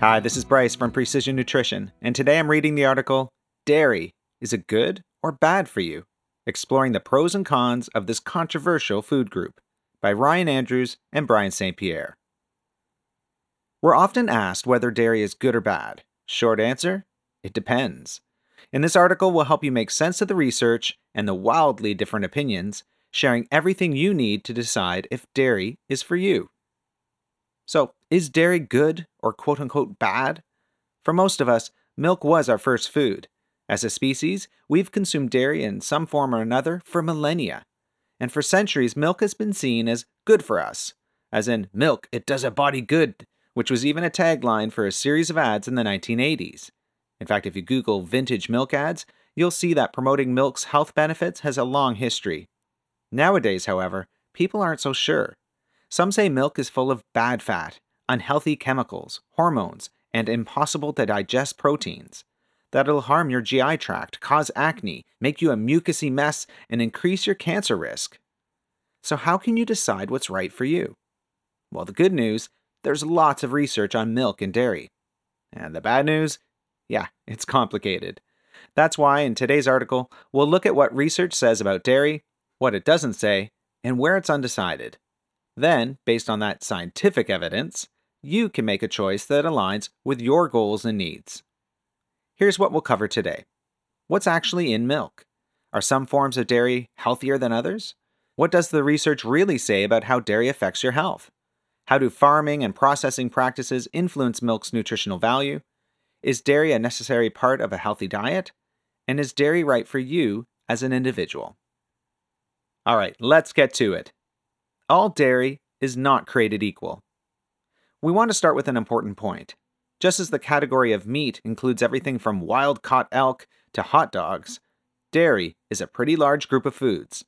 Hi, this is Bryce from Precision Nutrition, and today I'm reading the article, Dairy, Is It Good or Bad for You? Exploring the Pros and Cons of This Controversial Food Group by Ryan Andrews and Brian St. Pierre. We're often asked whether dairy is good or bad. Short answer, it depends. In this article, we'll help you make sense of the research and the wildly different opinions, sharing everything you need to decide if dairy is for you. So, is dairy good or quote-unquote bad? For most of us, milk was our first food. As a species, we've consumed dairy in some form or another for millennia. And for centuries, milk has been seen as good for us. As in, milk, it does a body good, which was even a tagline for a series of ads in the 1980s. In fact, if you Google vintage milk ads, you'll see that promoting milk's health benefits has a long history. Nowadays, however, people aren't so sure. Some say milk is full of bad fat, unhealthy chemicals, hormones, and impossible-to-digest proteins. That'll harm your GI tract, cause acne, make you a mucousy mess, and increase your cancer risk. So how can you decide what's right for you? Well, the good news, there's lots of research on milk and dairy. And the bad news? Yeah, it's complicated. That's why in today's article, we'll look at what research says about dairy, what it doesn't say, and where it's undecided. Then, based on that scientific evidence, you can make a choice that aligns with your goals and needs. Here's what we'll cover today. What's actually in milk? Are some forms of dairy healthier than others? What does the research really say about how dairy affects your health? How do farming and processing practices influence milk's nutritional value? Is dairy a necessary part of a healthy diet? And is dairy right for you as an individual? All right, let's get to it. All dairy is not created equal. We want to start with an important point. Just as the category of meat includes everything from wild-caught elk to hot dogs, dairy is a pretty large group of foods.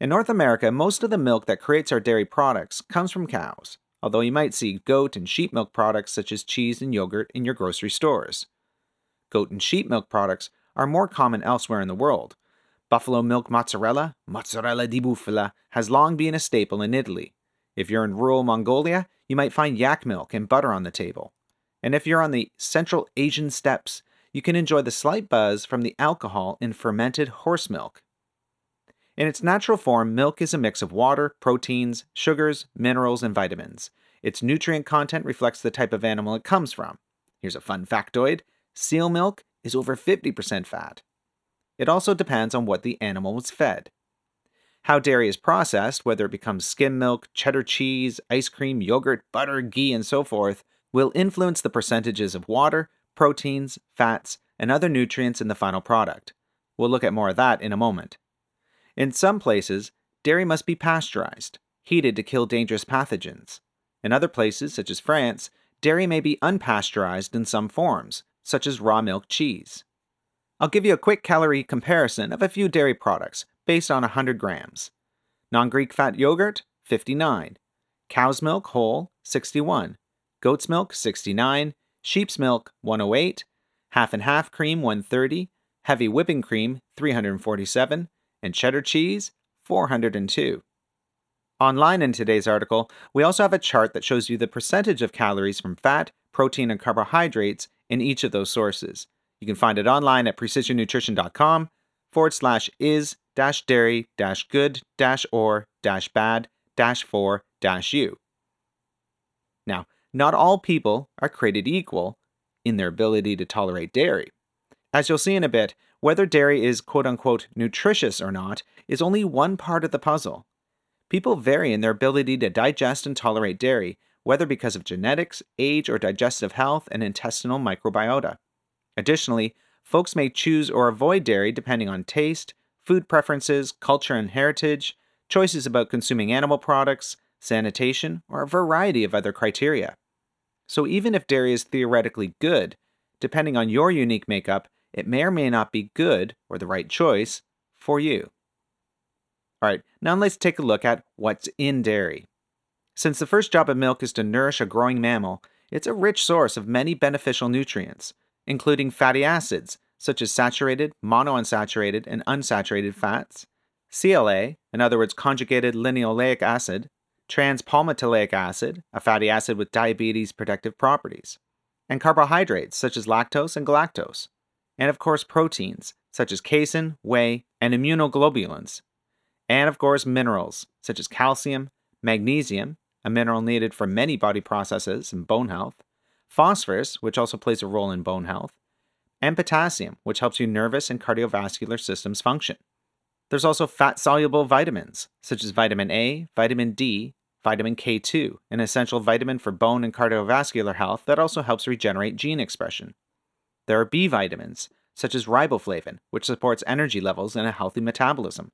In North America, most of the milk that creates our dairy products comes from cows, although you might see goat and sheep milk products such as cheese and yogurt in your grocery stores. Goat and sheep milk products are more common elsewhere in the world. Buffalo milk mozzarella, mozzarella di bufala, has long been a staple in Italy. If you're in rural Mongolia, you might find yak milk and butter on the table. And if you're on the Central Asian steppes, you can enjoy the slight buzz from the alcohol in fermented horse milk. In its natural form, milk is a mix of water, proteins, sugars, minerals, and vitamins. Its nutrient content reflects the type of animal it comes from. Here's a fun factoid: seal milk is over 50% fat. It also depends on what the animal was fed. How dairy is processed, whether it becomes skim milk, cheddar cheese, ice cream, yogurt, butter, ghee, and so forth, will influence the percentages of water, proteins, fats, and other nutrients in the final product. We'll look at more of that in a moment. In some places, dairy must be pasteurized, heated to kill dangerous pathogens. In other places, such as France, dairy may be unpasteurized in some forms, such as raw milk cheese. I'll give you a quick calorie comparison of a few dairy products based on 100 grams. Non-Greek fat yogurt, 59. Cow's milk whole, 61. Goat's milk, 69. Sheep's milk, 108. Half and half cream, 130. Heavy whipping cream, 347. And cheddar cheese, 402. Online in today's article, we also have a chart that shows you the percentage of calories from fat, protein, and carbohydrates in each of those sources. You can find it online at precisionnutrition.com/is-dairy-good-or-bad-for-you. Now, not all people are created equal, in their ability to tolerate dairy. As you'll see in a bit, whether dairy is quote-unquote nutritious or not is only one part of the puzzle. People vary in their ability to digest and tolerate dairy, whether because of genetics, age, or digestive health and intestinal microbiota. Additionally, folks may choose or avoid dairy depending on taste, food preferences, culture and heritage, choices about consuming animal products, sanitation, or a variety of other criteria. So even if dairy is theoretically good, depending on your unique makeup, it may or may not be good or the right choice for you. All right, now let's take a look at what's in dairy. Since the first job of milk is to nourish a growing mammal, it's a rich source of many beneficial nutrients, including fatty acids, such as saturated, monounsaturated, and unsaturated fats, CLA, in other words, conjugated linoleic acid, trans-palmitoleic acid, a fatty acid with diabetes protective properties, and carbohydrates, such as lactose and galactose, and of course proteins, such as casein, whey, and immunoglobulins, and of course minerals, such as calcium, magnesium, a mineral needed for many body processes and bone health, phosphorus, which also plays a role in bone health, and potassium, which helps your nervous and cardiovascular systems function. There's also fat-soluble vitamins, such as vitamin A, vitamin D, vitamin K2, an essential vitamin for bone and cardiovascular health that also helps regenerate gene expression. There are B vitamins, such as riboflavin, which supports energy levels and a healthy metabolism,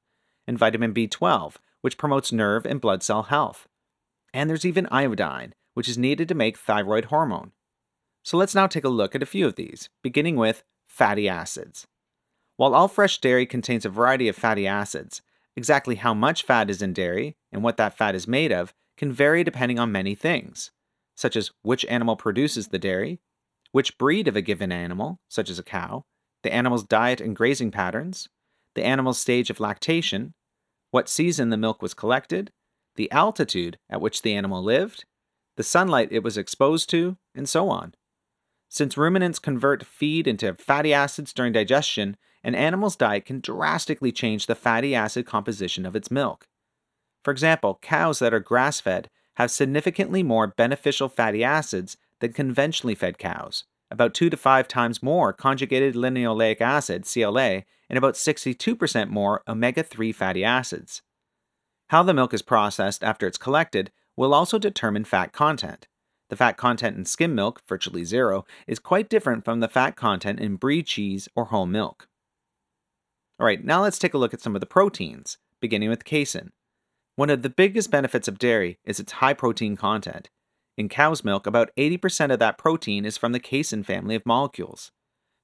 and vitamin B12, which promotes nerve and blood cell health. And there's even iodine, which is needed to make thyroid hormone. So let's now take a look at a few of these, beginning with fatty acids. While all fresh dairy contains a variety of fatty acids, exactly how much fat is in dairy and what that fat is made of can vary depending on many things, such as which animal produces the dairy, which breed of a given animal, such as a cow, the animal's diet and grazing patterns, the animal's stage of lactation, what season the milk was collected, the altitude at which the animal lived, the sunlight it was exposed to, and so on. Since ruminants convert feed into fatty acids during digestion, an animal's diet can drastically change the fatty acid composition of its milk. For example, cows that are grass-fed have significantly more beneficial fatty acids than conventionally fed cows, about 2 to 5 times more conjugated linoleic acid, CLA, and about 62% more omega-3 fatty acids. How the milk is processed after it's collected will also determine fat content. The fat content in skim milk, virtually zero, is quite different from the fat content in brie cheese or whole milk. All right, now let's take a look at some of the proteins, beginning with casein. One of the biggest benefits of dairy is its high protein content. In cow's milk, about 80% of that protein is from the casein family of molecules.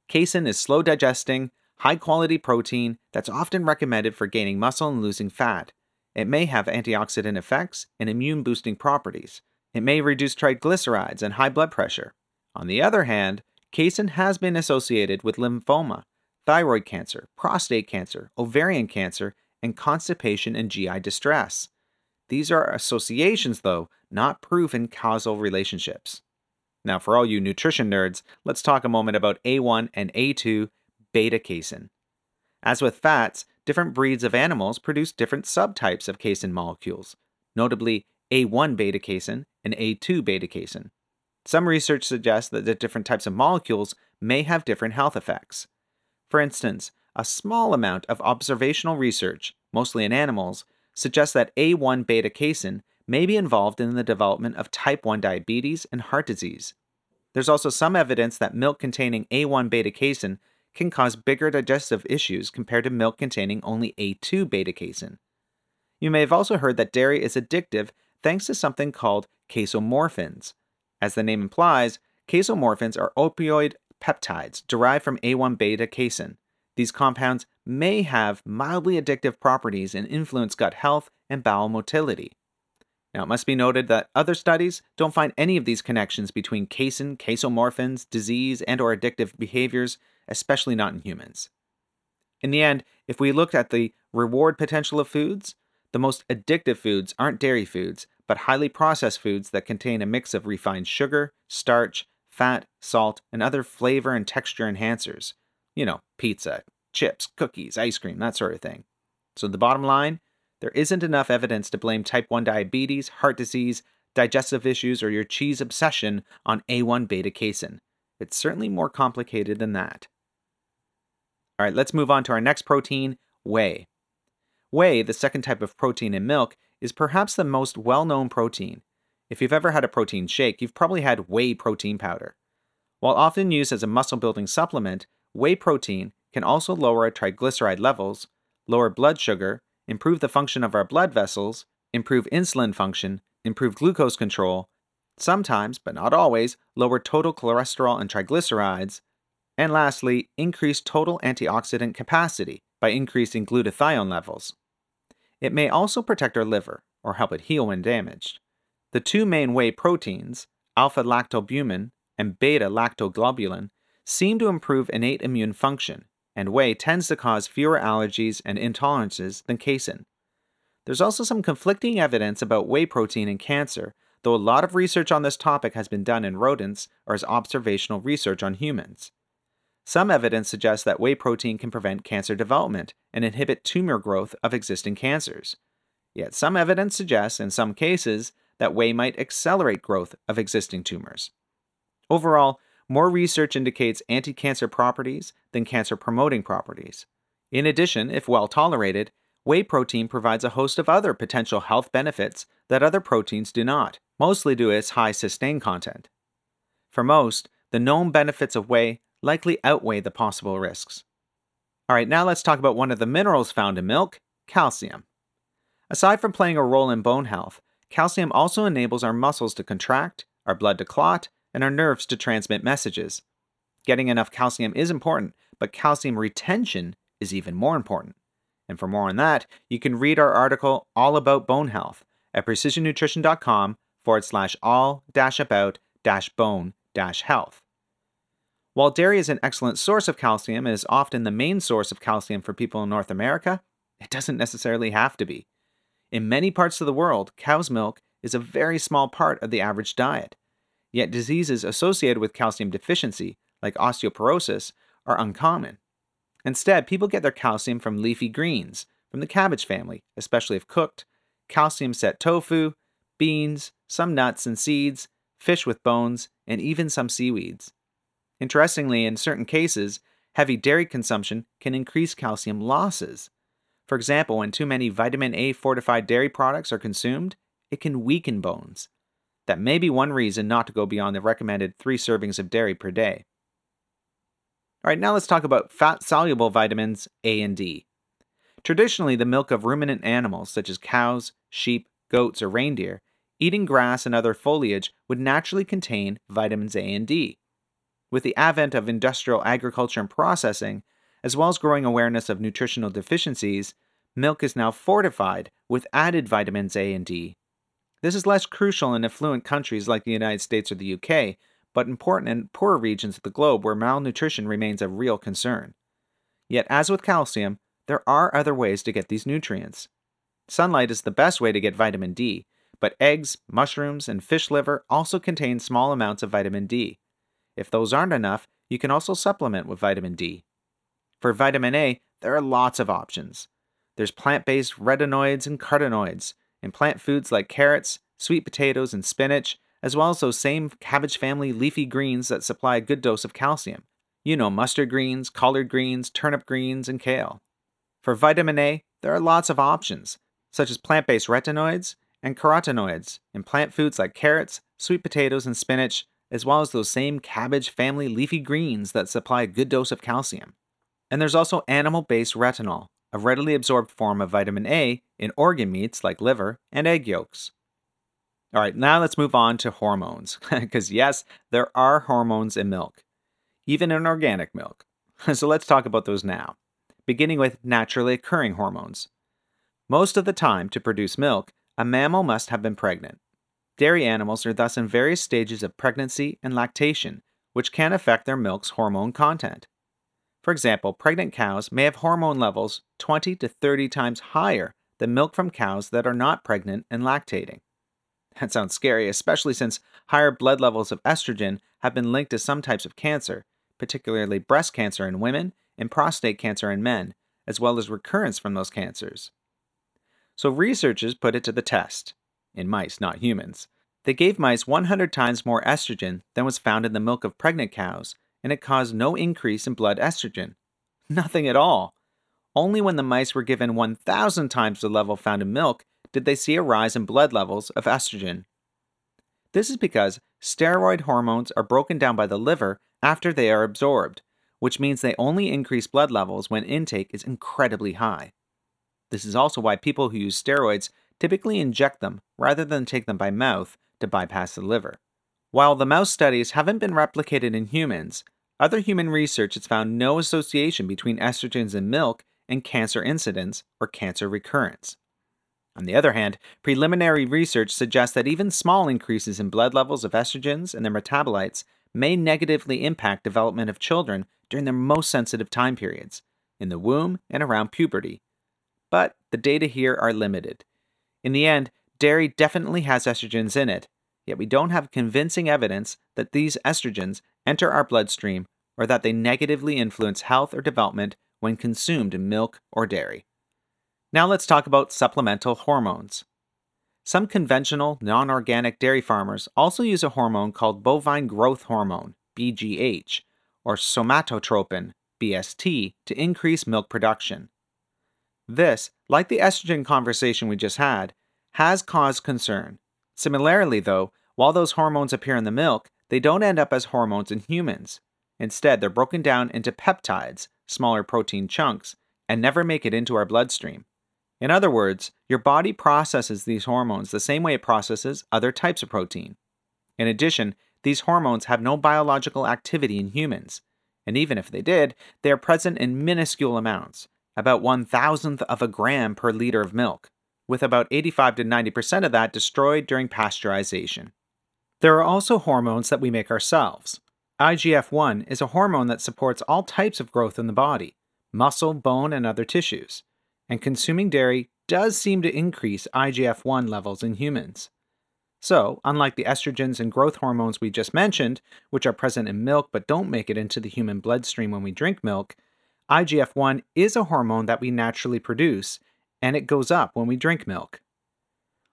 Casein is slow-digesting, high-quality protein that's often recommended for gaining muscle and losing fat. It may have antioxidant effects and immune-boosting properties. It may reduce triglycerides and high blood pressure. On the other hand, casein has been associated with lymphoma, thyroid cancer, prostate cancer, ovarian cancer, and constipation and GI distress. These are associations, though, not proven causal relationships. Now, for all you nutrition nerds, let's talk a moment about A1 and A2 beta casein. As with fats, different breeds of animals produce different subtypes of casein molecules, notably A1 beta casein and A2 beta casein. Some research suggests that the different types of molecules may have different health effects. For instance, a small amount of observational research, mostly in animals, suggests that A1 beta casein may be involved in the development of type 1 diabetes and heart disease. There's also some evidence that milk containing A1 beta casein can cause bigger digestive issues compared to milk containing only A2 beta casein. You may have also heard that dairy is addictive thanks to something called casomorphins. As the name implies, casomorphins are opioid peptides derived from A1 beta casein. These compounds may have mildly addictive properties and influence gut health and bowel motility. Now, it must be noted that other studies don't find any of these connections between casein, casomorphins, disease, and/or addictive behaviors, especially not in humans. In the end, if we looked at the reward potential of foods, the most addictive foods aren't dairy foods, but highly processed foods that contain a mix of refined sugar, starch, fat, salt, and other flavor and texture enhancers. You know, pizza, chips, cookies, ice cream, that sort of thing. So the bottom line, there isn't enough evidence to blame type 1 diabetes, heart disease, digestive issues, or your cheese obsession on A1 beta casein. It's certainly more complicated than that. All right, let's move on to our next protein, whey. Whey, the second type of protein in milk, is perhaps the most well-known protein. If you've ever had a protein shake, you've probably had whey protein powder. While often used as a muscle-building supplement, whey protein can also lower our triglyceride levels, lower blood sugar, improve the function of our blood vessels, improve insulin function, improve glucose control, sometimes, but not always, lower total cholesterol and triglycerides, and lastly, increase total antioxidant capacity by increasing glutathione levels. It may also protect our liver, or help it heal when damaged. The two main whey proteins, alpha-lactalbumin and beta-lactoglobulin, seem to improve innate immune function, and whey tends to cause fewer allergies and intolerances than casein. There's also some conflicting evidence about whey protein and cancer, though a lot of research on this topic has been done in rodents or as observational research on humans. Some evidence suggests that whey protein can prevent cancer development and inhibit tumor growth of existing cancers. Yet some evidence suggests, in some cases, that whey might accelerate growth of existing tumors. Overall, more research indicates anti-cancer properties than cancer-promoting properties. In addition, if well tolerated, whey protein provides a host of other potential health benefits that other proteins do not, mostly due to its high cysteine content. For most, the known benefits of whey likely outweigh the possible risks. All right, now let's talk about one of the minerals found in milk, calcium. Aside from playing a role in bone health, calcium also enables our muscles to contract, our blood to clot, and our nerves to transmit messages. Getting enough calcium is important, but calcium retention is even more important. And for more on that, you can read our article all about bone health at precisionnutrition.com/all-about-bone-health. While dairy is an excellent source of calcium and is often the main source of calcium for people in North America, it doesn't necessarily have to be. In many parts of the world, cow's milk is a very small part of the average diet. Yet diseases associated with calcium deficiency, like osteoporosis, are uncommon. Instead, people get their calcium from leafy greens, from the cabbage family, especially if cooked, calcium-set tofu, beans, some nuts and seeds, fish with bones, and even some seaweeds. Interestingly, in certain cases, heavy dairy consumption can increase calcium losses. For example, when too many vitamin A-fortified dairy products are consumed, it can weaken bones. That may be one reason not to go beyond the recommended 3 servings of dairy per day. All right, now let's talk about fat-soluble vitamins A and D. Traditionally, the milk of ruminant animals, such as cows, sheep, goats, or reindeer, eating grass and other foliage would naturally contain vitamins A and D. With the advent of industrial agriculture and processing, as well as growing awareness of nutritional deficiencies, milk is now fortified with added vitamins A and D. This is less crucial in affluent countries like the United States or the UK, but important in poorer regions of the globe where malnutrition remains a real concern. Yet, as with calcium, there are other ways to get these nutrients. Sunlight is the best way to get vitamin D, but eggs, mushrooms, and fish liver also contain small amounts of vitamin D. If those aren't enough, you can also supplement with vitamin D. For vitamin A, there are lots of options. There's plant-based retinoids and carotenoids, and plant foods like carrots, sweet potatoes, and spinach, as well as those same cabbage family leafy greens that supply a good dose of calcium. You know, mustard greens, collard greens, turnip greens, and kale. For vitamin A, there are lots of options, such as plant-based retinoids and carotenoids, in plant foods like carrots, sweet potatoes, and spinach, as well as those same cabbage family leafy greens that supply a good dose of calcium. And there's also animal-based retinol, a readily absorbed form of vitamin A in organ meats like liver and egg yolks. All right, now let's move on to hormones, because yes, there are hormones in milk, even in organic milk. So let's talk about those now, beginning with naturally occurring hormones. Most of the time, to produce milk, a mammal must have been pregnant. Dairy animals are thus in various stages of pregnancy and lactation, which can affect their milk's hormone content. For example, pregnant cows may have hormone levels 20 to 30 times higher than milk from cows that are not pregnant and lactating. That sounds scary, especially since higher blood levels of estrogen have been linked to some types of cancer, particularly breast cancer in women and prostate cancer in men, as well as recurrence from those cancers. So researchers put it to the test, in mice, not humans, They gave mice 100 times more estrogen than was found in the milk of pregnant cows, and it caused no increase in blood estrogen. Nothing at all. Only when the mice were given 1,000 times the level found in milk did they see a rise in blood levels of estrogen. This is because steroid hormones are broken down by the liver after they are absorbed, which means they only increase blood levels when intake is incredibly high. This is also why people who use steroids typically inject them rather than take them by mouth to bypass the liver. While the mouse studies haven't been replicated in humans, other human research has found no association between estrogens in milk and cancer incidence or cancer recurrence. On the other hand, preliminary research suggests that even small increases in blood levels of estrogens and their metabolites may negatively impact development of children during their most sensitive time periods, in the womb and around puberty. But the data here are limited. In the end, dairy definitely has estrogens in it, yet we don't have convincing evidence that these estrogens enter our bloodstream or that they negatively influence health or development when consumed in milk or dairy. Now let's talk about supplemental hormones. Some conventional, non-organic dairy farmers also use a hormone called bovine growth hormone, BGH, or somatotropin, BST, to increase milk production. This, like the estrogen conversation we just had, has caused concern. Similarly, though, while those hormones appear in the milk, they don't end up as hormones in humans. Instead, they're broken down into peptides, smaller protein chunks, and never make it into our bloodstream. In other words, your body processes these hormones the same way it processes other types of protein. In addition, these hormones have no biological activity in humans, and even if they did, they are present in minuscule amounts, about 1,000th of a gram per liter of milk, with about 85 to 90% of that destroyed during pasteurization. There are also hormones that we make ourselves. IGF-1 is a hormone that supports all types of growth in the body, muscle, bone, and other tissues, and consuming dairy does seem to increase IGF-1 levels in humans. So, unlike the estrogens and growth hormones we just mentioned, which are present in milk but don't make it into the human bloodstream when we drink milk, IGF-1 is a hormone that we naturally produce, and it goes up when we drink milk.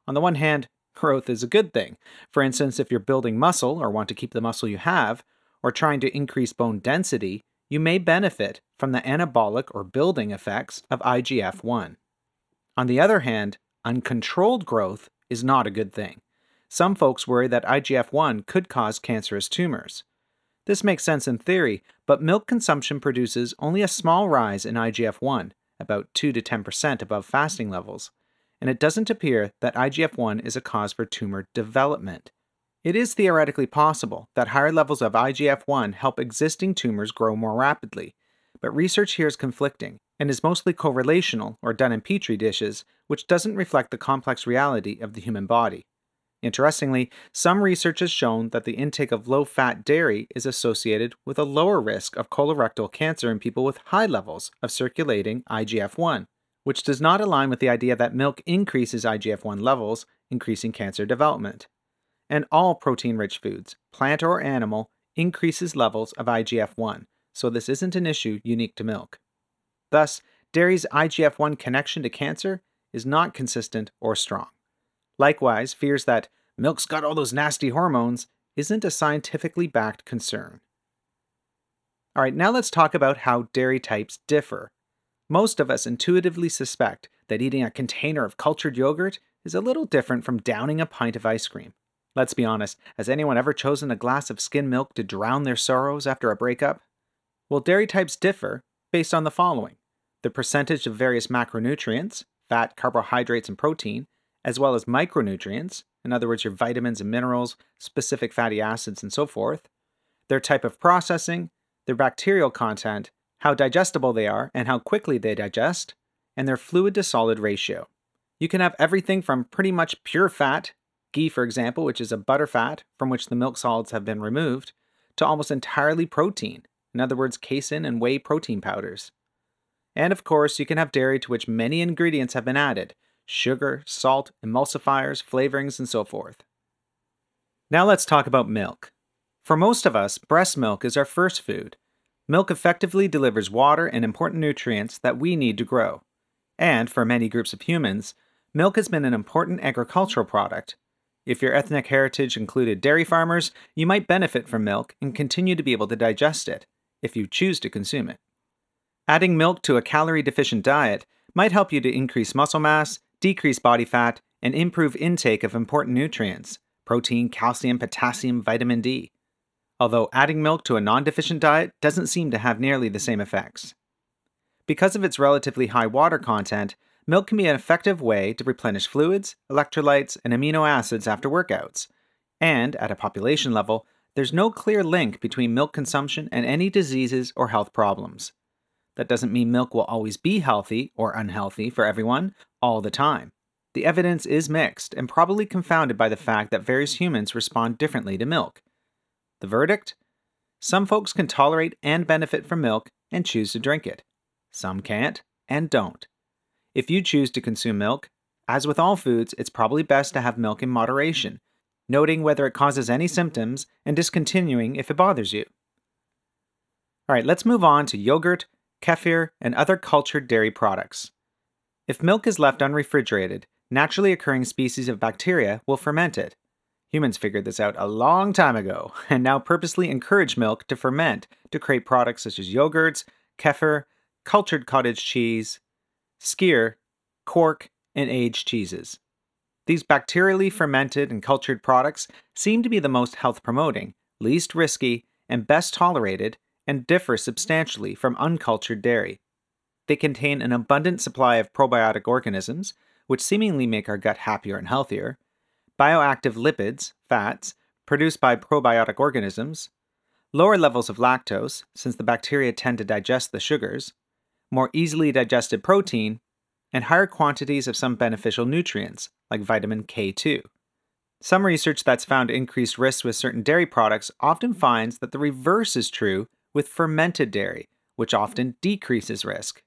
On the one hand, growth is a good thing. For instance, if you're building muscle or want to keep the muscle you have, or trying to increase bone density, you may benefit from the anabolic or building effects of IGF-1. On the other hand, uncontrolled growth is not a good thing. Some folks worry that IGF-1 could cause cancerous tumors. This makes sense in theory, but milk consumption produces only a small rise in IGF-1, about 2 to 10% above fasting levels, and it doesn't appear that IGF-1 is a cause for tumor development. It is theoretically possible that higher levels of IGF-1 help existing tumors grow more rapidly, but research here is conflicting and is mostly correlational or done in petri dishes, which doesn't reflect the complex reality of the human body. Interestingly, some research has shown that the intake of low-fat dairy is associated with a lower risk of colorectal cancer in people with high levels of circulating IGF-1, which does not align with the idea that milk increases IGF-1 levels, increasing cancer development. And all protein-rich foods, plant or animal, increases levels of IGF-1, so this isn't an issue unique to milk. Thus, dairy's IGF-1 connection to cancer is not consistent or strong. Likewise, fears that milk's got all those nasty hormones isn't a scientifically backed concern. All right, now let's talk about how dairy types differ. Most of us intuitively suspect that eating a container of cultured yogurt is a little different from downing a pint of ice cream. Let's be honest, has anyone ever chosen a glass of skim milk to drown their sorrows after a breakup? Well, dairy types differ based on the following: the percentage of various macronutrients, fat, carbohydrates, and protein, as well as micronutrients, in other words, your vitamins and minerals, specific fatty acids, and so forth, their type of processing, their bacterial content, how digestible they are and how quickly they digest, and their fluid-to-solid ratio. You can have everything from pretty much pure fat, ghee, for example, which is a butterfat from which the milk solids have been removed, to almost entirely protein, in other words, casein and whey protein powders. And of course, you can have dairy to which many ingredients have been added: sugar, salt, emulsifiers, flavorings, and so forth. Now let's talk about milk. For most of us, breast milk is our first food. Milk effectively delivers water and important nutrients that we need to grow. And for many groups of humans, milk has been an important agricultural product. If your ethnic heritage included dairy farmers, you might benefit from milk and continue to be able to digest it, if you choose to consume it. Adding milk to a calorie-deficient diet might help you to increase muscle mass, decrease body fat, and improve intake of important nutrients, protein, calcium, potassium, vitamin D. Although adding milk to a non-deficient diet doesn't seem to have nearly the same effects. Because of its relatively high water content, milk can be an effective way to replenish fluids, electrolytes, and amino acids after workouts. And, at a population level, there's no clear link between milk consumption and any diseases or health problems. That doesn't mean milk will always be healthy or unhealthy for everyone all the time. The evidence is mixed and probably confounded by the fact that various humans respond differently to milk. The verdict? Some folks can tolerate and benefit from milk and choose to drink it. Some can't and don't. If you choose to consume milk, as with all foods, it's probably best to have milk in moderation, noting whether it causes any symptoms and discontinuing if it bothers you. All right, let's move on to yogurt, kefir, and other cultured dairy products. If milk is left unrefrigerated, naturally occurring species of bacteria will ferment it. Humans figured this out a long time ago, and now purposely encourage milk to ferment to create products such as yogurts, kefir, cultured cottage cheese, skyr, cork, and aged cheeses. These bacterially fermented and cultured products seem to be the most health-promoting, least risky, and best tolerated, and differ substantially from uncultured dairy. They contain an abundant supply of probiotic organisms, which seemingly make our gut happier and healthier, bioactive lipids, fats, produced by probiotic organisms, lower levels of lactose, since the bacteria tend to digest the sugars, more easily digested protein, and higher quantities of some beneficial nutrients, like vitamin K2. Some research that's found increased risks with certain dairy products often finds that the reverse is true with fermented dairy, which often decreases risk.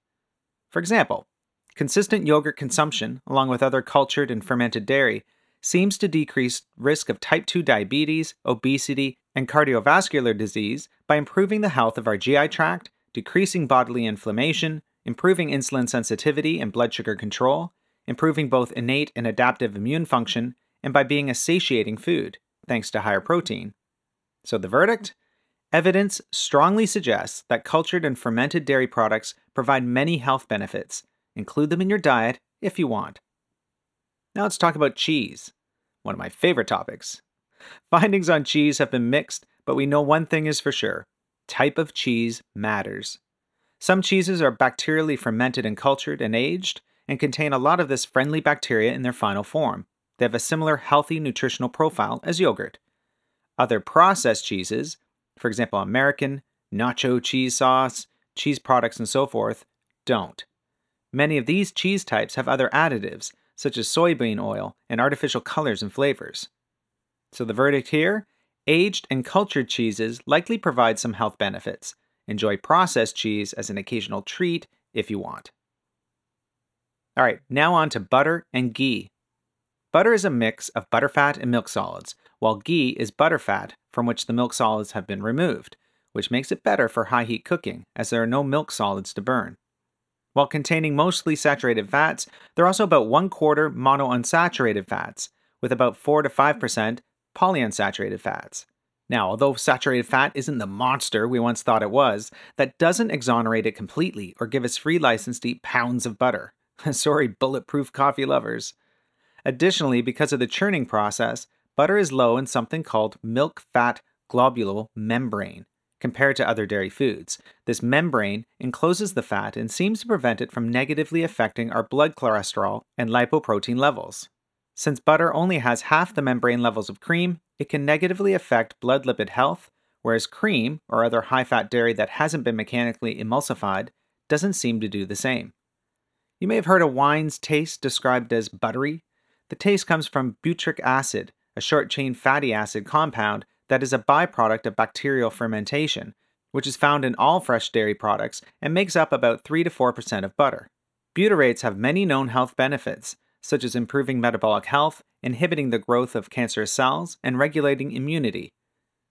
For example, consistent yogurt consumption, along with other cultured and fermented dairy, seems to decrease risk of type 2 diabetes, obesity, and cardiovascular disease by improving the health of our GI tract, decreasing bodily inflammation, improving insulin sensitivity and blood sugar control, improving both innate and adaptive immune function, and by being a satiating food, thanks to higher protein. So the verdict? Evidence strongly suggests that cultured and fermented dairy products provide many health benefits. Include them in your diet if you want. Now let's talk about cheese, one of my favorite topics. Findings on cheese have been mixed, but we know one thing is for sure. Type of cheese matters. Some cheeses are bacterially fermented and cultured and aged, and contain a lot of this friendly bacteria in their final form. They have a similar healthy nutritional profile as yogurt. Other processed cheeses, for example American, nacho cheese sauce, cheese products and so forth, don't. Many of these cheese types have other additives, such as soybean oil and artificial colors and flavors. So the verdict here? Aged and cultured cheeses likely provide some health benefits. Enjoy processed cheese as an occasional treat if you want. All right, now on to butter and ghee. Butter is a mix of butterfat and milk solids, while ghee is butterfat from which the milk solids have been removed, which makes it better for high heat cooking as there are no milk solids to burn. While containing mostly saturated fats, they're also about 1/4 monounsaturated fats, with about 4 to 5% polyunsaturated fats. Now, although saturated fat isn't the monster we once thought it was, that doesn't exonerate it completely or give us free license to eat pounds of butter. Sorry, bulletproof coffee lovers. Additionally, because of the churning process, butter is low in something called milk fat globule membrane. Compared to other dairy foods, this membrane encloses the fat and seems to prevent it from negatively affecting our blood cholesterol and lipoprotein levels. Since butter only has half the membrane levels of cream, it can negatively affect blood lipid health, whereas cream, or other high-fat dairy that hasn't been mechanically emulsified, doesn't seem to do the same. You may have heard a wine's taste described as buttery. The taste comes from butyric acid, a short-chain fatty acid compound that is a byproduct of bacterial fermentation, which is found in all fresh dairy products and makes up about 3 to 4% of butter. Butyrates have many known health benefits, such as improving metabolic health, inhibiting the growth of cancerous cells, and regulating immunity.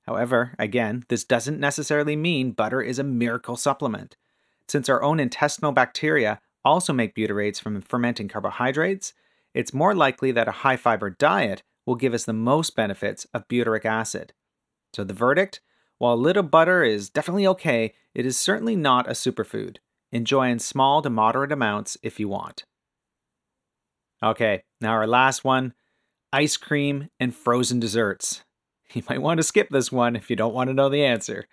However, again, this doesn't necessarily mean butter is a miracle supplement, since our own intestinal bacteria also make butyrates from fermenting carbohydrates. It's more likely that a high-fiber diet will give us the most benefits of butyric acid. So the verdict? While a little butter is definitely okay, it is certainly not a superfood. Enjoy in small to moderate amounts if you want. Okay, now our last one, ice cream and frozen desserts. You might want to skip this one if you don't want to know the answer.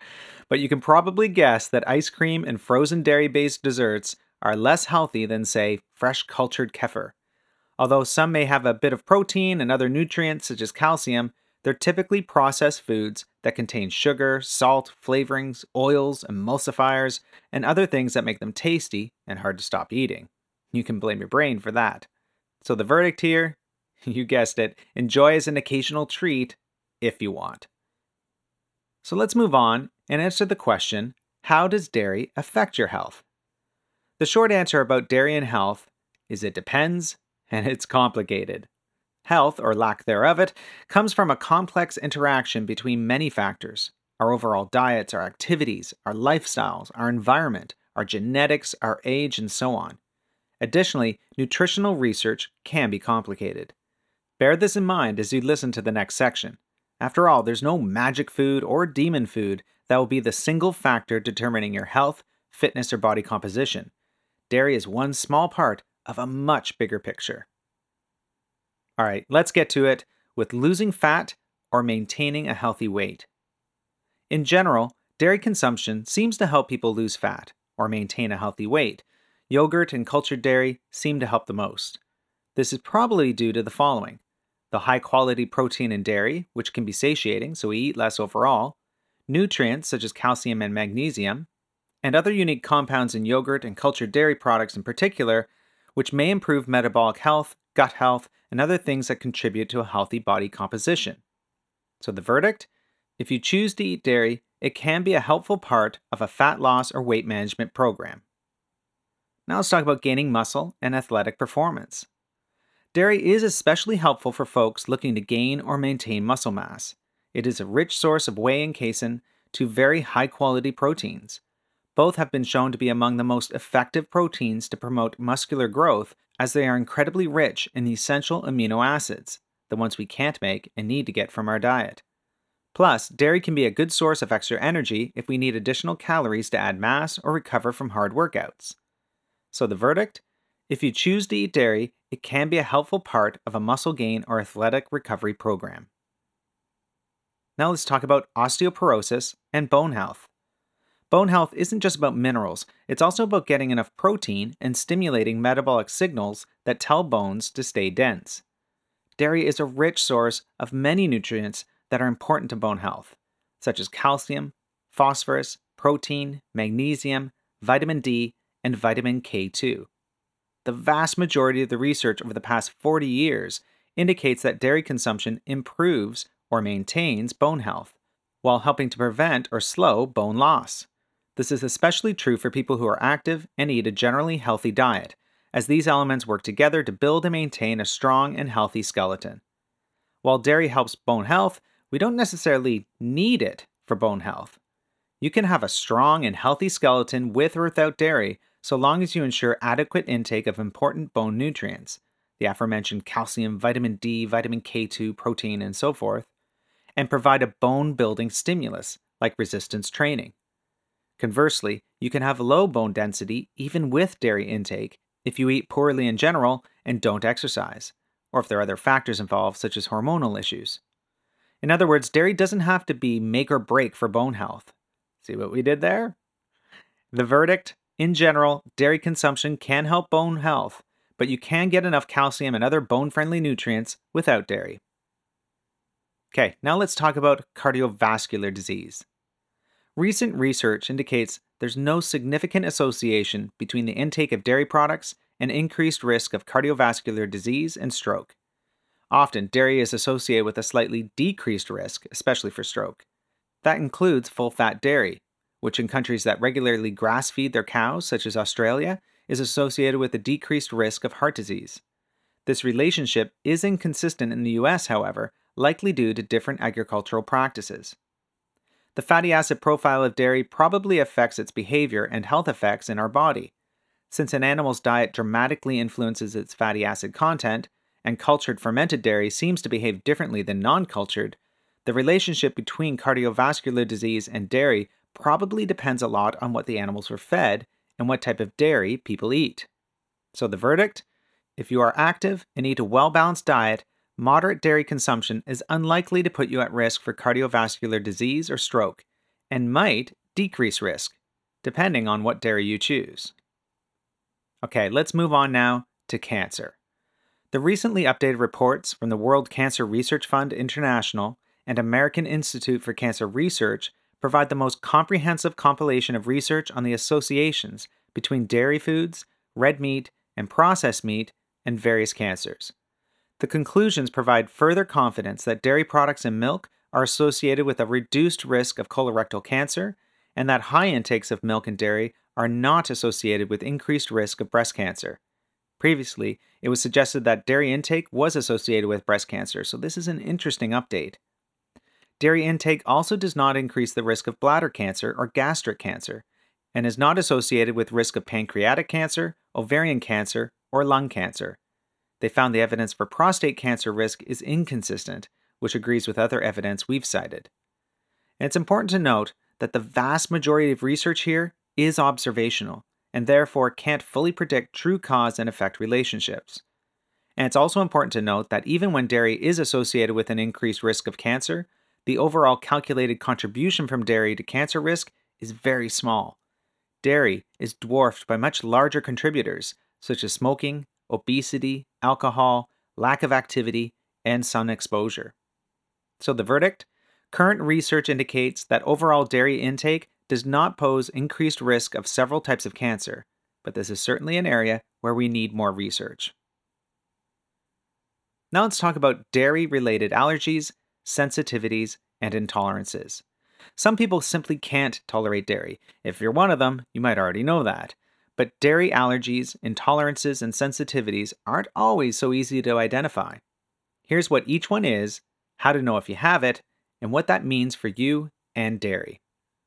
But you can probably guess that ice cream and frozen dairy-based desserts are less healthy than, say, fresh cultured kefir. Although some may have a bit of protein and other nutrients such as calcium, they're typically processed foods that contain sugar, salt, flavorings, oils, emulsifiers, and other things that make them tasty and hard to stop eating. You can blame your brain for that. So the verdict here, you guessed it, enjoy as an occasional treat if you want. So let's move on and answer the question, how does dairy affect your health? The short answer about dairy and health is it depends and it's complicated. Health, or lack thereof it, comes from a complex interaction between many factors. Our overall diets, our activities, our lifestyles, our environment, our genetics, our age, and so on. Additionally, nutritional research can be complicated. Bear this in mind as you listen to the next section. After all, there's no magic food or demon food that will be the single factor determining your health, fitness, or body composition. Dairy is one small part of a much bigger picture. All right, let's get to it with losing fat or maintaining a healthy weight. In general, dairy consumption seems to help people lose fat or maintain a healthy weight. Yogurt and cultured dairy seem to help the most. This is probably due to the following: the high-quality protein in dairy, which can be satiating, so we eat less overall, nutrients such as calcium and magnesium, and other unique compounds in yogurt and cultured dairy products in particular, which may improve metabolic health, gut health, and other things that contribute to a healthy body composition. So the verdict? If you choose to eat dairy, it can be a helpful part of a fat loss or weight management program. Now let's talk about gaining muscle and athletic performance. Dairy is especially helpful for folks looking to gain or maintain muscle mass. It is a rich source of whey and casein, two very high-quality proteins. Both have been shown to be among the most effective proteins to promote muscular growth, as they are incredibly rich in the essential amino acids, the ones we can't make and need to get from our diet. Plus, dairy can be a good source of extra energy if we need additional calories to add mass or recover from hard workouts. So the verdict? If you choose to eat dairy, it can be a helpful part of a muscle gain or athletic recovery program. Now let's talk about osteoporosis and bone health. Bone health isn't just about minerals, it's also about getting enough protein and stimulating metabolic signals that tell bones to stay dense. Dairy is a rich source of many nutrients that are important to bone health, such as calcium, phosphorus, protein, magnesium, vitamin D, and vitamin K2. The vast majority of the research over the past 40 years indicates that dairy consumption improves or maintains bone health, while helping to prevent or slow bone loss. This is especially true for people who are active and eat a generally healthy diet, as these elements work together to build and maintain a strong and healthy skeleton. While dairy helps bone health, we don't necessarily need it for bone health. You can have a strong and healthy skeleton with or without dairy, so long as you ensure adequate intake of important bone nutrients, the aforementioned calcium, vitamin D, vitamin K2, protein, and so forth, and provide a bone-building stimulus, like resistance training. Conversely, you can have low bone density even with dairy intake if you eat poorly in general and don't exercise, or if there are other factors involved such as hormonal issues. In other words, dairy doesn't have to be make or break for bone health. See what we did there? The verdict? In general, dairy consumption can help bone health, but you can get enough calcium and other bone-friendly nutrients without dairy. Okay, now let's talk about cardiovascular disease. Recent research indicates there's no significant association between the intake of dairy products and increased risk of cardiovascular disease and stroke. Often, dairy is associated with a slightly decreased risk, especially for stroke. That includes full-fat dairy, which in countries that regularly grass-feed their cows, such as Australia, is associated with a decreased risk of heart disease. This relationship is inconsistent in the US, however, likely due to different agricultural practices. The fatty acid profile of dairy probably affects its behavior and health effects in our body. Since an animal's diet dramatically influences its fatty acid content, and cultured fermented dairy seems to behave differently than non-cultured, the relationship between cardiovascular disease and dairy probably depends a lot on what the animals were fed and what type of dairy people eat. So the verdict? If you are active and eat a well-balanced diet, moderate dairy consumption is unlikely to put you at risk for cardiovascular disease or stroke, and might decrease risk, depending on what dairy you choose. Okay, let's move on now to cancer. The recently updated reports from the World Cancer Research Fund International and American Institute for Cancer Research provide the most comprehensive compilation of research on the associations between dairy foods, red meat, and processed meat, and various cancers. The conclusions provide further confidence that dairy products and milk are associated with a reduced risk of colorectal cancer, and that high intakes of milk and dairy are not associated with increased risk of breast cancer. Previously, it was suggested that dairy intake was associated with breast cancer, so this is an interesting update. Dairy intake also does not increase the risk of bladder cancer or gastric cancer, and is not associated with risk of pancreatic cancer, ovarian cancer, or lung cancer. They found the evidence for prostate cancer risk is inconsistent, which agrees with other evidence we've cited. And it's important to note that the vast majority of research here is observational, and therefore can't fully predict true cause and effect relationships. And it's also important to note that even when dairy is associated with an increased risk of cancer, the overall calculated contribution from dairy to cancer risk is very small. Dairy is dwarfed by much larger contributors, such as smoking, obesity, alcohol, lack of activity, and sun exposure. So the verdict? Current research indicates that overall dairy intake does not pose increased risk of several types of cancer, but this is certainly an area where we need more research. Now let's talk about dairy-related allergies, sensitivities, and intolerances. Some people simply can't tolerate dairy. If you're one of them, you might already know that. But dairy allergies, intolerances, and sensitivities aren't always so easy to identify. Here's what each one is, how to know if you have it, and what that means for you and dairy.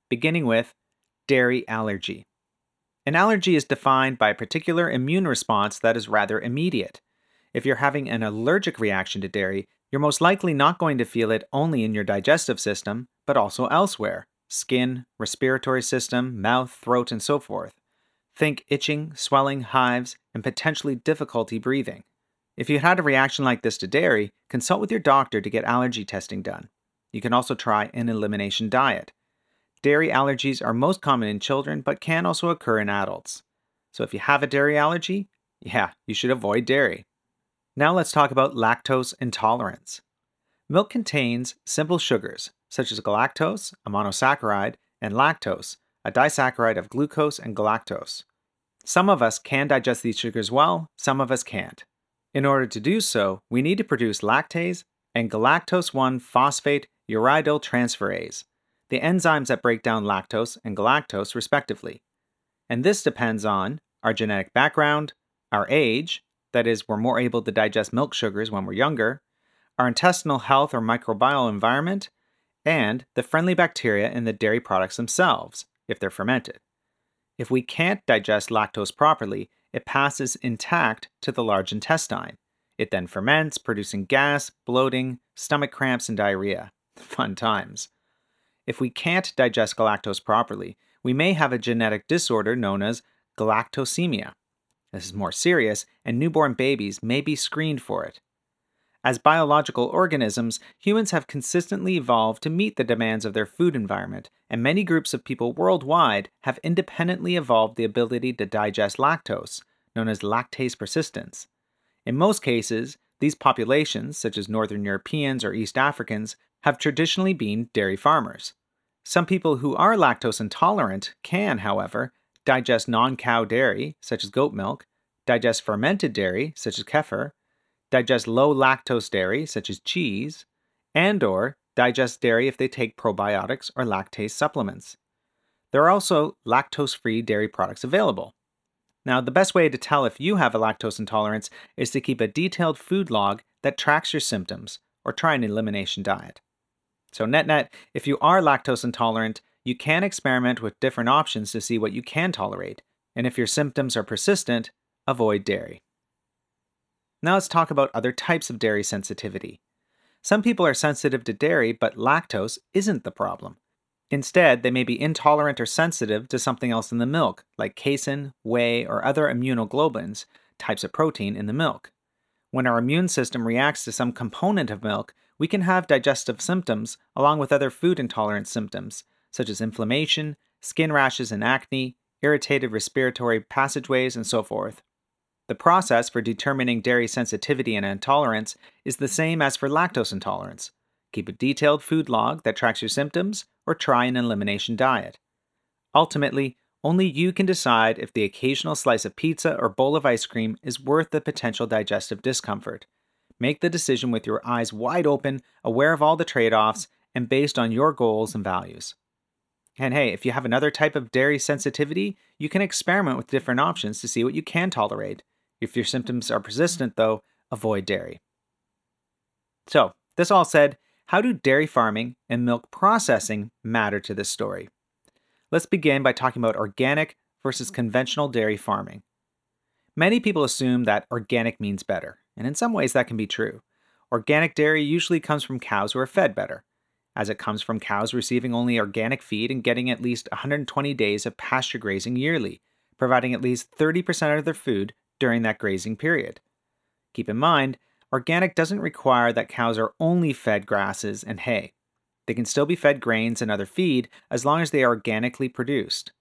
Beginning with dairy allergy. An allergy is defined by a particular immune response that is rather immediate. If you're having an allergic reaction to dairy, you're most likely not going to feel it only in your digestive system, but also elsewhere: skin, respiratory system, mouth, throat, and so forth. Think itching, swelling, hives, and potentially difficulty breathing. If you had a reaction like this to dairy, consult with your doctor to get allergy testing done. You can also try an elimination diet. Dairy allergies are most common in children, but can also occur in adults. So if you have a dairy allergy, you should avoid dairy. Now let's talk about lactose intolerance. Milk contains simple sugars, such as galactose, a monosaccharide, and lactose, a disaccharide of glucose and galactose. Some of us can digest these sugars well, some of us can't. In order to do so, we need to produce lactase and galactose-1-phosphate uridyltransferase, the enzymes that break down lactose and galactose respectively. And this depends on our genetic background, our age, that is, we're more able to digest milk sugars when we're younger, our intestinal health or microbial environment, and the friendly bacteria in the dairy products themselves, if they're fermented. If we can't digest lactose properly, it passes intact to the large intestine. It then ferments, producing gas, bloating, stomach cramps, and diarrhea. Fun times. If we can't digest galactose properly, we may have a genetic disorder known as galactosemia. This is more serious, and newborn babies may be screened for it. As biological organisms, humans have consistently evolved to meet the demands of their food environment, and many groups of people worldwide have independently evolved the ability to digest lactose, known as lactase persistence. In most cases, these populations, such as Northern Europeans or East Africans, have traditionally been dairy farmers. Some people who are lactose intolerant can, however, digest non-cow dairy, such as goat milk, digest fermented dairy, such as kefir, digest low-lactose dairy, such as cheese, and/or digest dairy if they take probiotics or lactase supplements. There are also lactose-free dairy products available. Now, the best way to tell if you have a lactose intolerance is to keep a detailed food log that tracks your symptoms, or try an elimination diet. So net-net, if you are lactose intolerant, you can experiment with different options to see what you can tolerate, and if your symptoms are persistent, avoid dairy. Now let's talk about other types of dairy sensitivity. Some people are sensitive to dairy, but lactose isn't the problem. Instead, they may be intolerant or sensitive to something else in the milk, like casein, whey, or other immunoglobulins, types of protein in the milk. When our immune system reacts to some component of milk, we can have digestive symptoms along with other food intolerance symptoms, such as inflammation, skin rashes and acne, irritated respiratory passageways, and so forth. The process for determining dairy sensitivity and intolerance is the same as for lactose intolerance. Keep a detailed food log that tracks your symptoms, or try an elimination diet. Ultimately, only you can decide if the occasional slice of pizza or bowl of ice cream is worth the potential digestive discomfort. Make the decision with your eyes wide open, aware of all the trade-offs, and based on your goals and values. And hey, if you have another type of dairy sensitivity, you can experiment with different options to see what you can tolerate. If your symptoms are persistent, though, avoid dairy. So, this all said, how do dairy farming and milk processing matter to this story? Let's begin by talking about organic versus conventional dairy farming. Many people assume that organic means better, and in some ways that can be true. Organic dairy usually comes from cows who are fed better, as it comes from cows receiving only organic feed and getting at least 120 days of pasture grazing yearly, providing at least 30% of their food during that grazing period. Keep in mind, organic doesn't require that cows are only fed grasses and hay. They can still be fed grains and other feed as long as they are organically produced.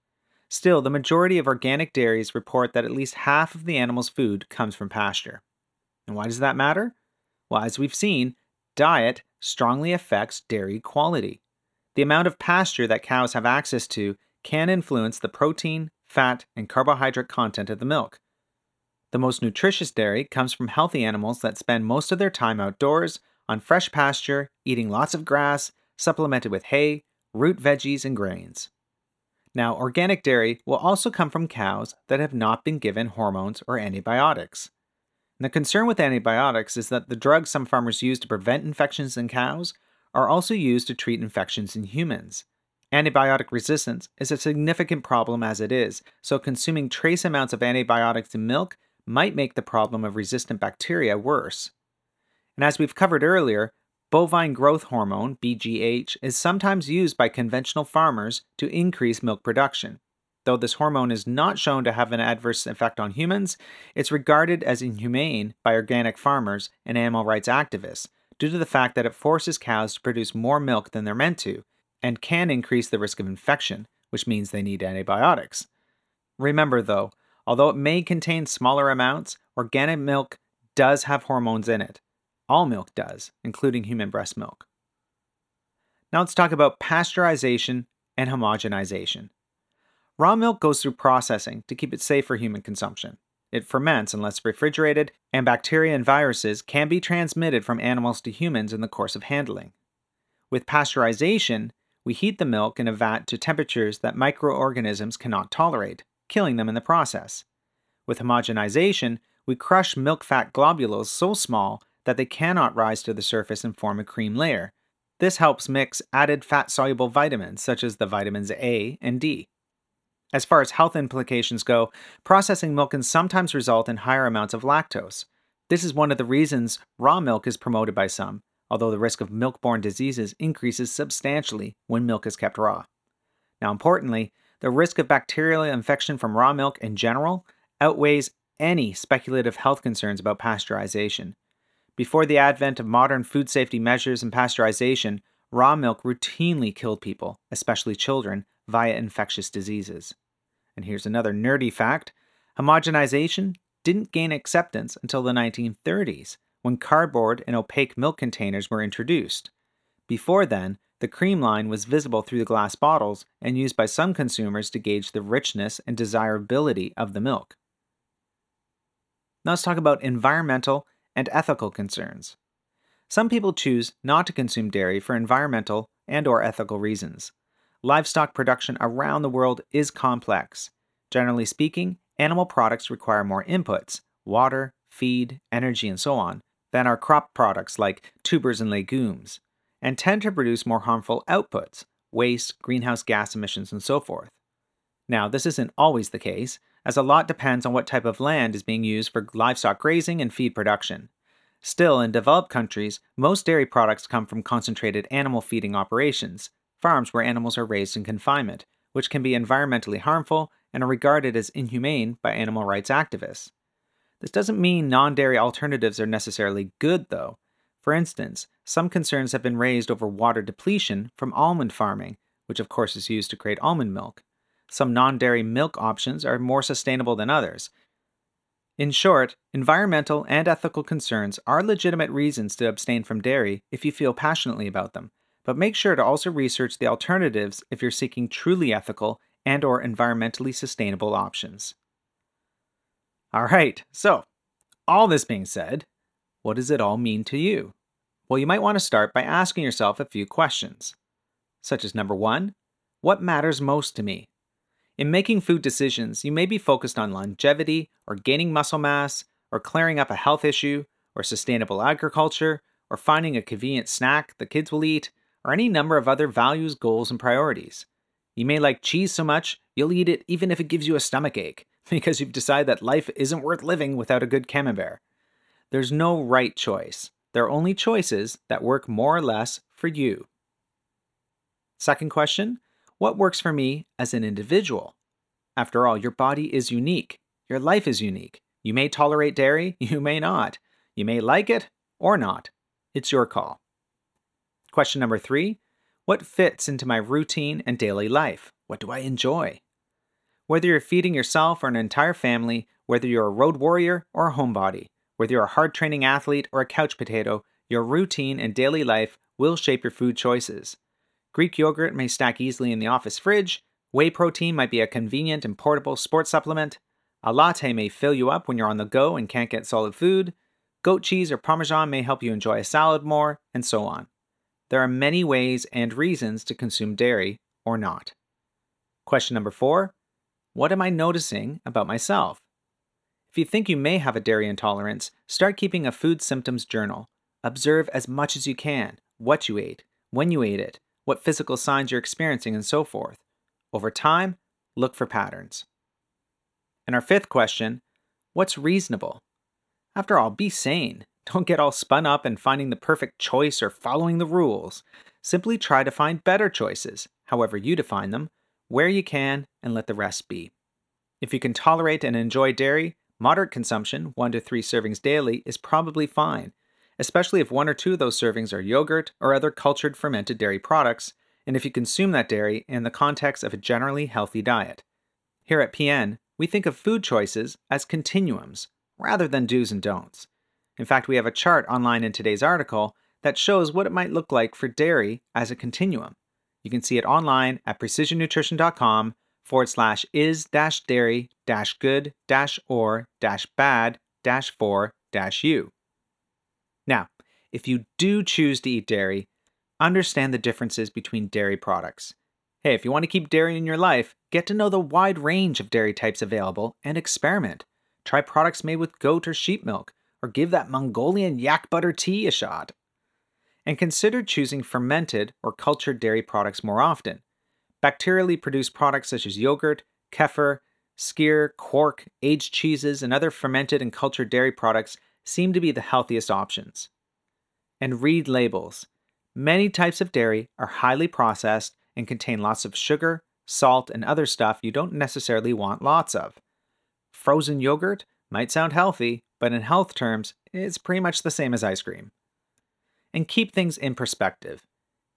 Still, the majority of organic dairies report that at least half of the animal's food comes from pasture. And why does that matter? Well, as we've seen, diet strongly affects dairy quality. The amount of pasture that cows have access to can influence the protein, fat, and carbohydrate content of the milk. The most nutritious dairy comes from healthy animals that spend most of their time outdoors, on fresh pasture, eating lots of grass, supplemented with hay, root veggies, and grains. Now, organic dairy will also come from cows that have not been given hormones or antibiotics. And the concern with antibiotics is that the drugs some farmers use to prevent infections in cows are also used to treat infections in humans. Antibiotic resistance is a significant problem as it is, so consuming trace amounts of antibiotics in milk might make the problem of resistant bacteria worse. And as we've covered earlier, bovine growth hormone, BGH, is sometimes used by conventional farmers to increase milk production. Though this hormone is not shown to have an adverse effect on humans, it's regarded as inhumane by organic farmers and animal rights activists due to the fact that it forces cows to produce more milk than they're meant to and can increase the risk of infection, which means they need antibiotics. Remember though, although it may contain smaller amounts, organic milk does have hormones in it. All milk does, including human breast milk. Now let's talk about pasteurization and homogenization. Raw milk goes through processing to keep it safe for human consumption. It ferments unless refrigerated, and bacteria and viruses can be transmitted from animals to humans in the course of handling. With pasteurization, we heat the milk in a vat to temperatures that microorganisms cannot tolerate, killing them in the process. With homogenization, we crush milk fat globules so small that they cannot rise to the surface and form a cream layer. This helps mix added fat-soluble vitamins, such as the vitamins A and D. As far as health implications go, processing milk can sometimes result in higher amounts of lactose. This is one of the reasons raw milk is promoted by some, although the risk of milk-borne diseases increases substantially when milk is kept raw. Now, importantly, the risk of bacterial infection from raw milk in general outweighs any speculative health concerns about pasteurization. Before the advent of modern food safety measures and pasteurization, raw milk routinely killed people, especially children, via infectious diseases. And here's another nerdy fact. Homogenization didn't gain acceptance until the 1930s, when cardboard and opaque milk containers were introduced. Before then, the cream line was visible through the glass bottles and used by some consumers to gauge the richness and desirability of the milk. Now let's talk about environmental and ethical concerns. Some people choose not to consume dairy for environmental and/or ethical reasons. Livestock production around the world is complex. Generally speaking, animal products require more inputs, water, feed, energy, and so on, than our crop products like tubers and legumes, and tend to produce more harmful outputs, waste, greenhouse gas emissions, and so forth. Now, this isn't always the case, as a lot depends on what type of land is being used for livestock grazing and feed production. Still, in developed countries, most dairy products come from concentrated animal feeding operations, farms where animals are raised in confinement, which can be environmentally harmful and are regarded as inhumane by animal rights activists. This doesn't mean non-dairy alternatives are necessarily good, though. For instance, some concerns have been raised over water depletion from almond farming, which of course is used to create almond milk. Some non-dairy milk options are more sustainable than others. In short, environmental and ethical concerns are legitimate reasons to abstain from dairy if you feel passionately about them, but make sure to also research the alternatives if you're seeking truly ethical and/or environmentally sustainable options. All right, so all this being said, what does it all mean to you? Well, you might want to start by asking yourself a few questions, such as number 1, what matters most to me? In making food decisions, you may be focused on longevity, or gaining muscle mass, or clearing up a health issue, or sustainable agriculture, or finding a convenient snack the kids will eat, or any number of other values, goals, and priorities. You may like cheese so much, you'll eat it even if it gives you a stomachache, because you've decided that life isn't worth living without a good camembert. There's no right choice. There are only choices that work more or less for you. Second question, what works for me as an individual? After all, your body is unique. Your life is unique. You may tolerate dairy, you may not. You may like it or not. It's your call. Question number 3, what fits into my routine and daily life? What do I enjoy? Whether you're feeding yourself or an entire family, whether you're a road warrior or a homebody, whether you're a hard-training athlete or a couch potato, your routine and daily life will shape your food choices. Greek yogurt may stack easily in the office fridge, whey protein might be a convenient and portable sports supplement, a latte may fill you up when you're on the go and can't get solid food, goat cheese or Parmesan may help you enjoy a salad more, and so on. There are many ways and reasons to consume dairy or not. Question number 4, what am I noticing about myself? If you think you may have a dairy intolerance, start keeping a food symptoms journal. Observe as much as you can, what you ate, when you ate it, what physical signs you're experiencing, and so forth. Over time, look for patterns. And our 5th question, what's reasonable? After all, be sane. Don't get all spun up in finding the perfect choice or following the rules. Simply try to find better choices, however you define them, where you can, and let the rest be. If you can tolerate and enjoy dairy, moderate consumption, 1 to 3 servings daily, is probably fine, especially if 1 or 2 of those servings are yogurt or other cultured fermented dairy products, and if you consume that dairy in the context of a generally healthy diet. Here at PN, we think of food choices as continuums, rather than do's and don'ts. In fact, we have a chart online in today's article that shows what it might look like for dairy as a continuum. You can see it online at precisionnutrition.com/is-dairy-good-or-bad-for-you. Now, if you do choose to eat dairy, understand the differences between dairy products. Hey, if you want to keep dairy in your life, get to know the wide range of dairy types available and experiment. Try products made with goat or sheep milk, or give that Mongolian yak butter tea a shot. And consider choosing fermented or cultured dairy products more often. Bacterially produced products such as yogurt, kefir, skyr, quark, aged cheeses, and other fermented and cultured dairy products seem to be the healthiest options. And read labels. Many types of dairy are highly processed and contain lots of sugar, salt, and other stuff you don't necessarily want lots of. Frozen yogurt might sound healthy, but in health terms, it's pretty much the same as ice cream. And keep things in perspective.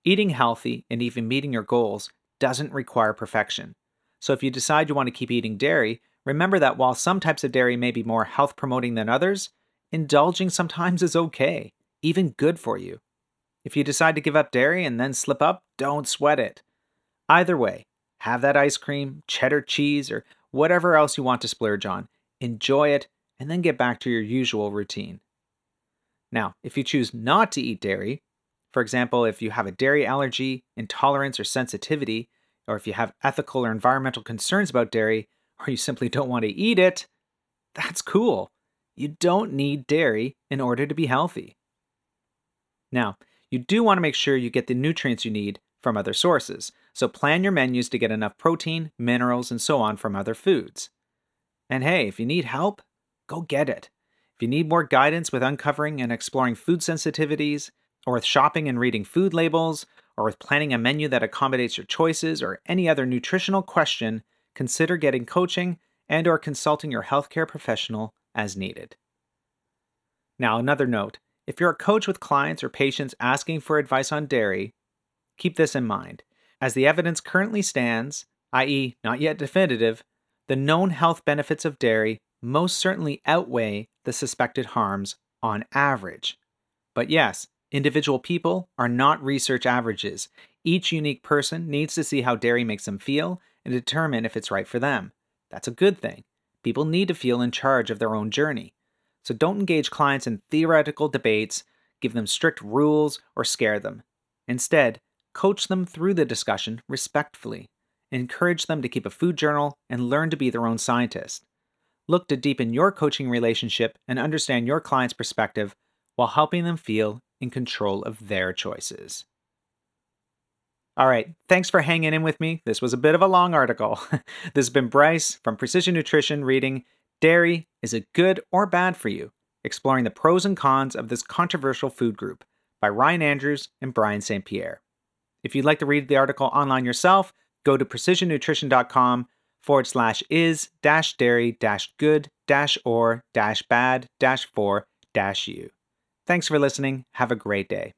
Eating healthy and even meeting your goals doesn't require perfection. So if you decide you want to keep eating dairy, remember that while some types of dairy may be more health-promoting than others, indulging sometimes is okay, even good for you. If you decide to give up dairy and then slip up, don't sweat it. Either way, have that ice cream, cheddar cheese, or whatever else you want to splurge on, enjoy it, and then get back to your usual routine. Now, if you choose not to eat dairy, for example, if you have a dairy allergy, intolerance, or sensitivity, or if you have ethical or environmental concerns about dairy, or you simply don't want to eat it, that's cool. You don't need dairy in order to be healthy. Now, you do want to make sure you get the nutrients you need from other sources, so plan your menus to get enough protein, minerals, and so on from other foods. And hey, if you need help, go get it. If you need more guidance with uncovering and exploring food sensitivities, or with shopping and reading food labels, or with planning a menu that accommodates your choices, or any other nutritional question, consider getting coaching and or consulting your healthcare professional as needed. Now, another note, if you're a coach with clients or patients asking for advice on dairy, keep this in mind. As the evidence currently stands, i.e. not yet definitive, the known health benefits of dairy most certainly outweigh the suspected harms on average. But yes, individual people are not research averages. Each unique person needs to see how dairy makes them feel and determine if it's right for them. That's a good thing. People need to feel in charge of their own journey. So don't engage clients in theoretical debates, give them strict rules, or scare them. Instead, coach them through the discussion respectfully. Encourage them to keep a food journal and learn to be their own scientist. Look to deepen your coaching relationship and understand your client's perspective while helping them feel in control of their choices. All right, thanks for hanging in with me. This was a bit of a long article. This has been Bryce from Precision Nutrition reading, Dairy, Is It Good or Bad for You? Exploring the Pros and Cons of This Controversial Food Group by Ryan Andrews and Brian St. Pierre. If you'd like to read the article online yourself, go to precisionnutrition.com/is-dairy-good-or-bad-for-you. Thanks for listening. Have a great day.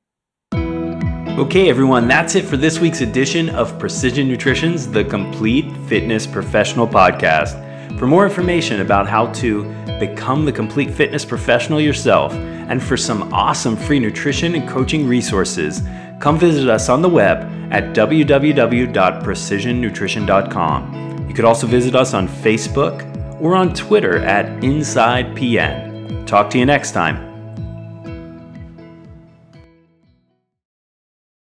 Okay, everyone, that's it for this week's edition of Precision Nutrition's The Complete Fitness Professional Podcast. For more information about how to become the complete fitness professional yourself and for some awesome free nutrition and coaching resources, come visit us on the web at www.precisionnutrition.com. You could also visit us on Facebook or on Twitter at InsidePN. Talk to you next time.